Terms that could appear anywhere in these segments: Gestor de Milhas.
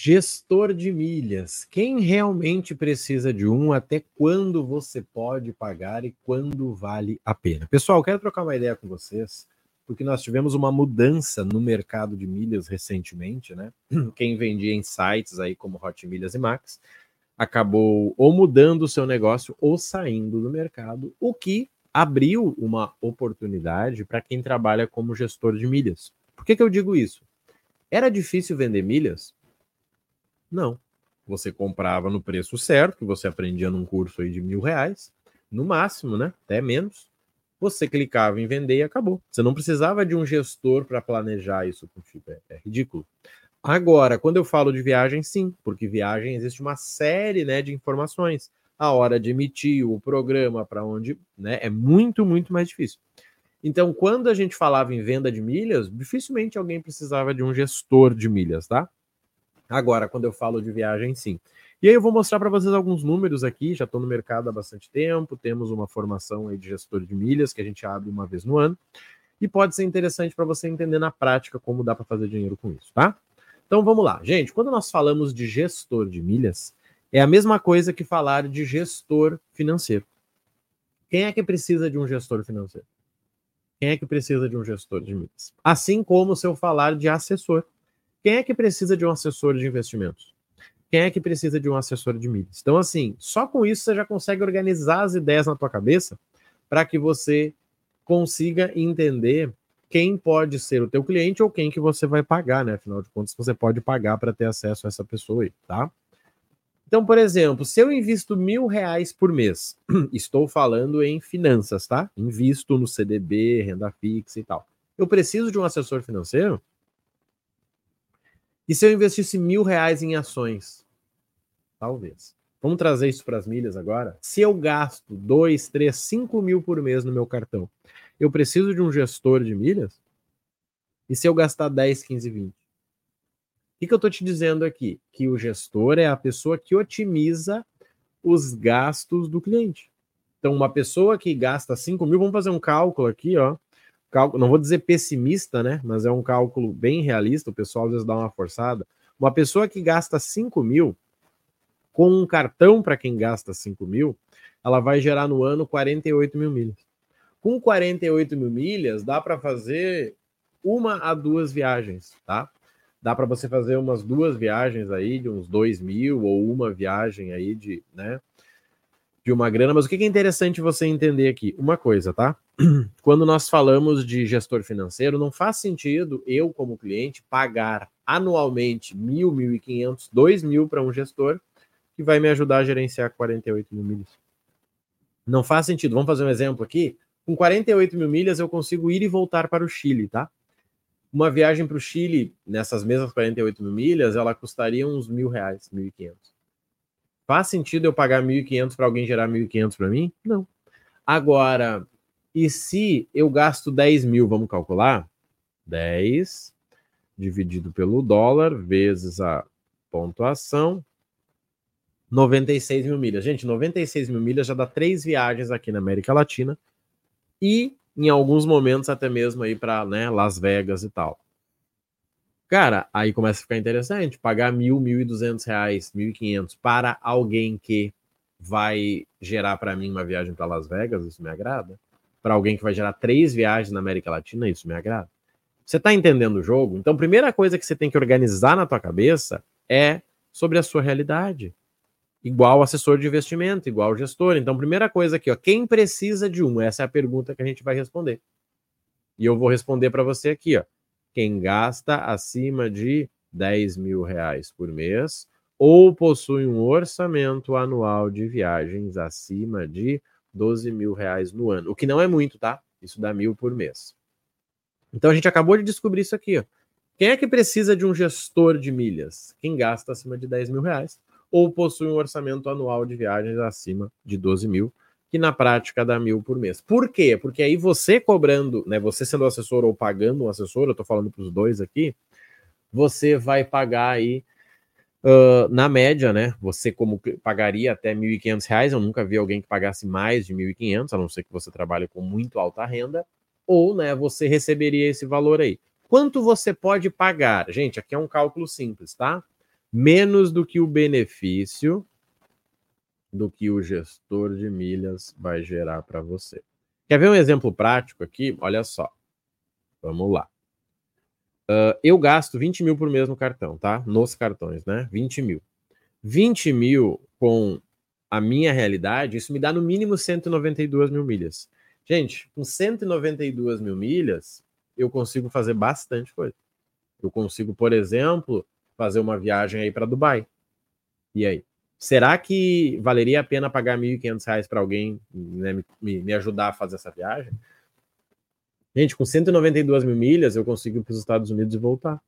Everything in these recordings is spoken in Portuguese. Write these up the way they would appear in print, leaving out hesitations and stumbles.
Gestor de milhas. Quem realmente precisa de um? Até quando você pode pagar e quando vale a pena? Pessoal, quero trocar uma ideia com vocês, porque nós tivemos uma mudança no mercado de milhas recentemente, né? Quem vendia em sites aí como Hot Milhas e Max acabou ou mudando o seu negócio ou saindo do mercado, o que abriu uma oportunidade para quem trabalha como gestor de milhas. Por que eu digo isso? Era difícil vender milhas? Não. Você comprava no preço certo, que você aprendia num curso aí de R$1.000, no máximo, né? Até menos. Você clicava em vender e acabou. Você não precisava de um gestor para planejar isso contigo. É ridículo. Agora, quando eu falo de viagem, sim, porque viagem existe uma série, né, de informações. A hora de emitir o programa para onde, né? É muito, muito mais difícil. Então, quando a gente falava em venda de milhas, dificilmente alguém precisava de um gestor de milhas, tá? Agora, quando eu falo de viagem, sim. E aí eu vou mostrar para vocês alguns números aqui, já estou no mercado há bastante tempo, temos uma formação aí de gestor de milhas que a gente abre uma vez no ano, e pode ser interessante para você entender na prática como dá para fazer dinheiro com isso, tá? Então vamos lá. Gente, quando nós falamos de gestor de milhas, é a mesma coisa que falar de gestor financeiro. Quem é que precisa de um gestor financeiro? Quem é que precisa de um gestor de milhas? Assim como se eu falar de assessor. Quem é que precisa de um assessor de investimentos? Quem é que precisa de um assessor de milhas? Então, assim, só com isso você já consegue organizar as ideias na tua cabeça para que você consiga entender quem pode ser o teu cliente ou quem que você vai pagar, né? Afinal de contas, você pode pagar para ter acesso a essa pessoa aí, tá? Então, por exemplo, se eu invisto R$1.000 por mês, estou falando em finanças, tá? Invisto no CDB, renda fixa e tal. Eu preciso de um assessor financeiro? E se eu investisse R$1.000 em ações? Talvez. Vamos trazer isso para as milhas agora? Se eu gasto 2, 3, 5 mil por mês no meu cartão, eu preciso de um gestor de milhas? E se eu gastar 10, 15, 20? O que eu estou te dizendo aqui? Que o gestor é a pessoa que otimiza os gastos do cliente. Então, uma pessoa que gasta 5 mil, vamos fazer um cálculo aqui, ó. Não vou dizer pessimista, né? Mas é um cálculo bem realista, o pessoal às vezes dá uma forçada. Uma pessoa que gasta 5 mil, com um cartão para quem gasta 5 mil, ela vai gerar no ano 48 mil milhas. Com 48 mil milhas, dá para fazer 1 a 2 viagens, tá? Dá para você fazer umas 2 viagens aí de uns 2 mil, ou uma viagem aí de, né, de uma grana. Mas o que é interessante você entender aqui? Uma coisa, tá? Quando nós falamos de gestor financeiro, não faz sentido eu, como cliente, pagar anualmente 1.000, 1.500, 2.000 para um gestor que vai me ajudar a gerenciar 48 mil milhas. Não faz sentido. Vamos fazer um exemplo aqui? Com 48 mil milhas eu consigo ir e voltar para o Chile, tá? Uma viagem para o Chile, nessas mesmas 48 mil milhas, ela custaria uns R$1.000, 1.500. Faz sentido eu pagar 1.500 para alguém gerar 1.500 para mim? Não. Agora... E se eu gasto 10 mil, vamos calcular? 10 dividido pelo dólar vezes a pontuação, 96 mil milhas. Gente, 96 mil milhas já dá 3 viagens aqui na América Latina e em alguns momentos até mesmo aí para, né, Las Vegas e tal. Cara, aí começa a ficar interessante, pagar R$1.000, R$1.200, R$1.500 para alguém que vai gerar para mim uma viagem para Las Vegas, isso me agrada. Para alguém que vai gerar 3 viagens na América Latina, isso me agrada. Você está entendendo o jogo? Então, a primeira coisa que você tem que organizar na tua cabeça é sobre a sua realidade. Igual assessor de investimento, igual gestor. Então, primeira coisa aqui, ó, quem precisa de um? Essa é a pergunta que a gente vai responder. E eu vou responder para você aqui, ó. Quem gasta acima de R$10.000 por mês ou possui um orçamento anual de viagens acima de R$12.000 no ano, o que não é muito, tá? Isso dá 1.000 por mês. Então a gente acabou de descobrir isso aqui, ó. Quem é que precisa de um gestor de milhas? Quem gasta acima de R$10.000 ou possui um orçamento anual de viagens acima de 12 mil, que na prática dá 1.000 por mês. Por quê? Porque aí você cobrando, né? Você sendo assessor ou pagando um assessor, eu tô falando para os dois aqui, você vai pagar aí na média, né? Você como pagaria até R$1.500, eu nunca vi alguém que pagasse mais de R$1.500, a não ser que você trabalhe com muito alta renda, ou, né, você receberia esse valor aí. Quanto você pode pagar? Gente, aqui é um cálculo simples, tá? menos do que o benefício do que o gestor de milhas vai gerar para você. Quer ver um exemplo prático aqui? Olha só. Vamos lá. Eu gasto 20 mil por mês no cartão, tá? Nos cartões, né? 20 mil. 20 mil com a minha realidade, isso me dá no mínimo 192 mil milhas. Gente, com 192 mil milhas, eu consigo fazer bastante coisa. Eu consigo, por exemplo, fazer uma viagem aí para Dubai. E aí? Será que valeria a pena pagar R$1.500 para alguém, né, me ajudar a fazer essa viagem? Gente, com 192 mil milhas, eu consigo ir para os Estados Unidos e voltar.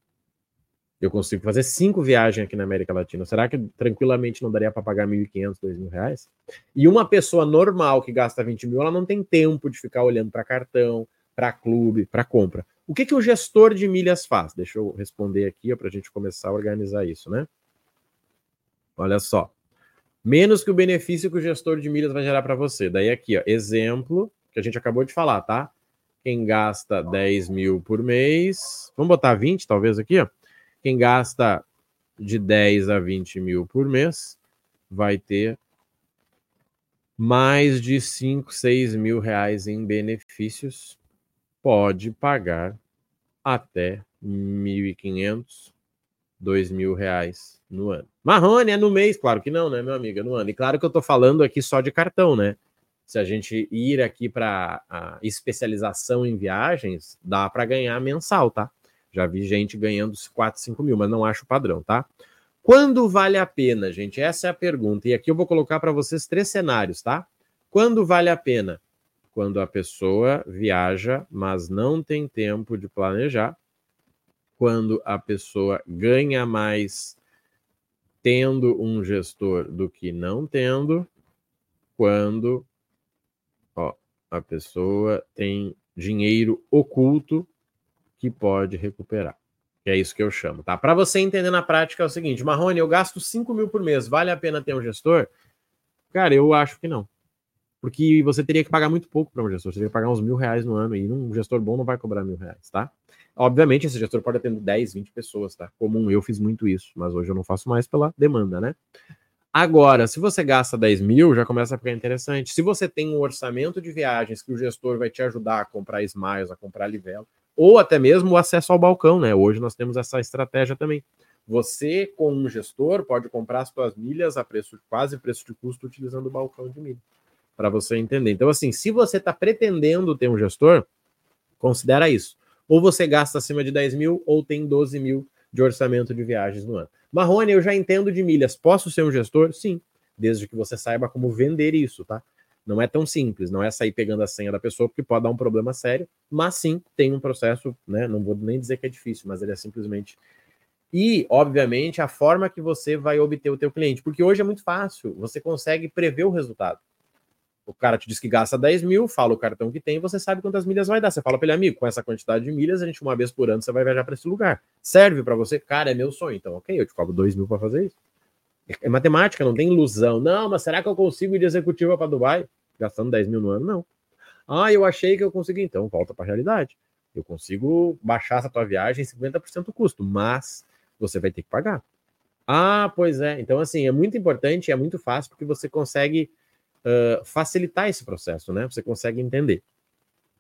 Eu consigo fazer 5 viagens aqui na América Latina. Será que tranquilamente não daria para pagar R$1.500, R$2.000? E uma pessoa normal que gasta 20 mil, ela não tem tempo de ficar olhando para cartão, para clube, para compra. O que o gestor de milhas faz? Deixa eu responder aqui para a gente começar a organizar isso, né? Olha só. Menos que o benefício que o gestor de milhas vai gerar para você. Daí aqui, ó, exemplo que a gente acabou de falar, tá? Quem gasta 10 mil por mês... Vamos botar 20, talvez, aqui, ó. Quem gasta de 10 a 20 mil por mês vai ter mais de 5, 6 mil reais em benefícios. Pode pagar até 1.500, 2 mil reais no ano. Marroni, é no mês? Claro que não, né, meu amigo? É no ano. E claro que eu estou falando aqui só de cartão, né? Se a gente ir aqui para a especialização em viagens, dá para ganhar mensal, tá? Já vi gente ganhando 4, 5 mil, mas não acho o padrão, tá? Quando vale a pena, gente? Essa é a pergunta. E aqui eu vou colocar para vocês 3 cenários, tá? Quando vale a pena? Quando a pessoa viaja, mas não tem tempo de planejar. Quando a pessoa ganha mais tendo um gestor do que não tendo. Quando a pessoa tem dinheiro oculto que pode recuperar. É isso que eu chamo, tá? Para você entender na prática é o seguinte: Marroni, eu gasto 5 mil por mês, vale a pena ter um gestor? Cara, eu acho que não. Porque você teria que pagar muito pouco para um gestor, você teria que pagar uns R$1.000 no ano, e um gestor bom não vai cobrar R$1.000, tá? Obviamente, esse gestor pode atender 10, 20 pessoas, tá? Comum, eu fiz muito isso, mas hoje eu não faço mais pela demanda, né? Agora, se você gasta 10 mil, já começa a ficar interessante. Se você tem um orçamento de viagens que o gestor vai te ajudar a comprar Smiles, a comprar Livelo, ou até mesmo o acesso ao balcão, né? Hoje nós temos essa estratégia também. Você, com um gestor, pode comprar as suas milhas a preço, quase preço de custo, utilizando o balcão de milhas. Para você entender. Então, assim, se você está pretendendo ter um gestor, considera isso. Ou você gasta acima de 10 mil, ou tem 12 mil de orçamento de viagens no ano. Marroni, eu já entendo de milhas. Posso ser um gestor? Sim. Desde que você saiba como vender isso, tá? Não é tão simples. Não é sair pegando a senha da pessoa, porque pode dar um problema sério. Mas sim, tem um processo, né? Não vou nem dizer que é difícil, mas ele é simplesmente... E, obviamente, a forma que você vai obter o teu cliente. Porque hoje é muito fácil. Você consegue prever o resultado. O cara te diz que gasta 10 mil, fala o cartão que tem, você sabe quantas milhas vai dar. Você fala para ele, amigo, com essa quantidade de milhas, a gente uma vez por ano você vai viajar para esse lugar. Serve para você? Cara, é meu sonho. Então, ok, eu te cobro 2 mil para fazer isso. É matemática, não tem ilusão. Não, mas será que eu consigo ir de executiva para Dubai? Gastando 10 mil no ano? Não. Ah, eu achei que eu consegui. Então, volta para a realidade. Eu consigo baixar essa tua viagem em 50% do custo, mas você vai ter que pagar. Ah, pois é. Então, assim, é muito importante, é muito fácil, porque você consegue... facilitar esse processo, né? Você consegue entender.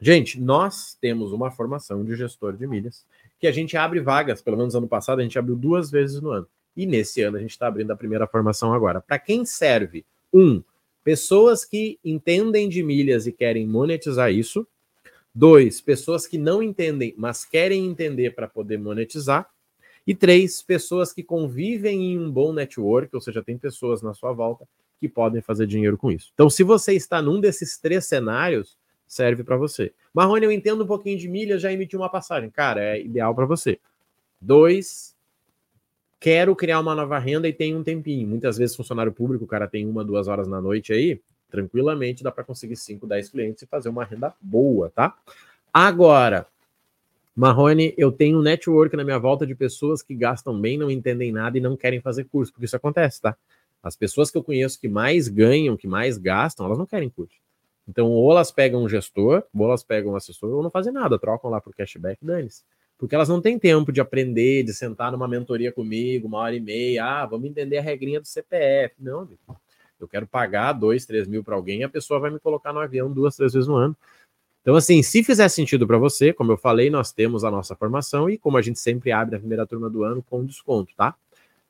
Gente, nós temos uma formação de gestor de milhas que a gente abre vagas, pelo menos ano passado a gente abriu 2 vezes no ano. E nesse ano a gente está abrindo a primeira formação agora. Para quem serve? 1, pessoas que entendem de milhas e querem monetizar isso. 2, pessoas que não entendem, mas querem entender para poder monetizar. E 3, pessoas que convivem em um bom network, ou seja, tem pessoas na sua volta que podem fazer dinheiro com isso. Então, se você está num desses 3 cenários, serve para você. Marroni, eu entendo um pouquinho de milhas, já emiti uma passagem. Cara, é ideal para você. 2, quero criar uma nova renda e tem um tempinho. Muitas vezes, funcionário público, o cara tem 1, 2 horas na noite aí, tranquilamente dá para conseguir 5, 10 clientes e fazer uma renda boa, tá? Agora, Marroni, eu tenho um network na minha volta de pessoas que gastam bem, não entendem nada e não querem fazer curso, porque isso acontece, tá? As pessoas que eu conheço que mais ganham, que mais gastam, elas não querem curso. Então, ou elas pegam um gestor, ou elas pegam um assessor, ou não fazem nada, trocam lá por cashback, dane-se. porque elas não têm tempo de aprender, de sentar numa mentoria comigo, 1h30, vamos entender a regrinha do CPF. Não, amigo. Eu quero pagar 2, 3 mil para alguém, a pessoa vai me colocar no avião 2, 3 vezes no ano. Então, assim, se fizer sentido para você, como eu falei, nós temos a nossa formação e como a gente sempre abre a primeira turma do ano com desconto, tá?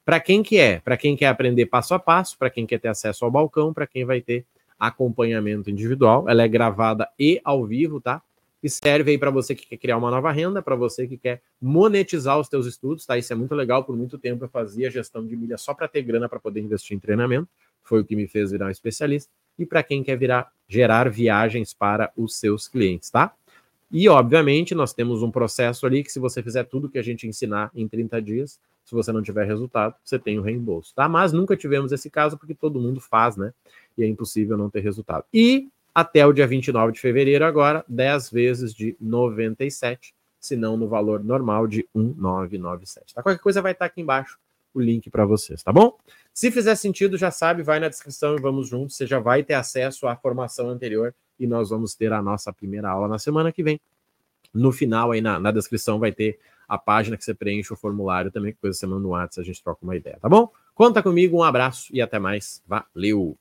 Para quem que é? Para quem quer aprender passo a passo, para quem quer ter acesso ao balcão, para quem vai ter acompanhamento individual. Ela é gravada e ao vivo, tá? E serve aí para você que quer criar uma nova renda, para você que quer monetizar os teus estudos, tá? Isso é muito legal. Por muito tempo eu fazia gestão de milhas só para ter grana para poder investir em treinamento. Foi o que me fez virar um especialista. E para quem quer gerar viagens para os seus clientes, tá? E, obviamente, nós temos um processo ali que se você fizer tudo que a gente ensinar em 30 dias, se você não tiver resultado, você tem o reembolso, tá? Mas nunca tivemos esse caso porque todo mundo faz, né? E é impossível não ter resultado. E até o dia 29 de fevereiro agora, 10 vezes de 97, se não no valor normal de 1.997, tá? Qualquer coisa vai estar aqui embaixo o link para vocês, tá bom? Se fizer sentido, já sabe, vai na descrição e vamos juntos. Você já vai ter acesso à formação anterior e nós vamos ter a nossa primeira aula na semana que vem. No final, aí na descrição, vai ter a página que você preenche, o formulário também, que coisa você manda no WhatsApp, a gente troca uma ideia, tá bom? Conta comigo, um abraço e até mais. Valeu!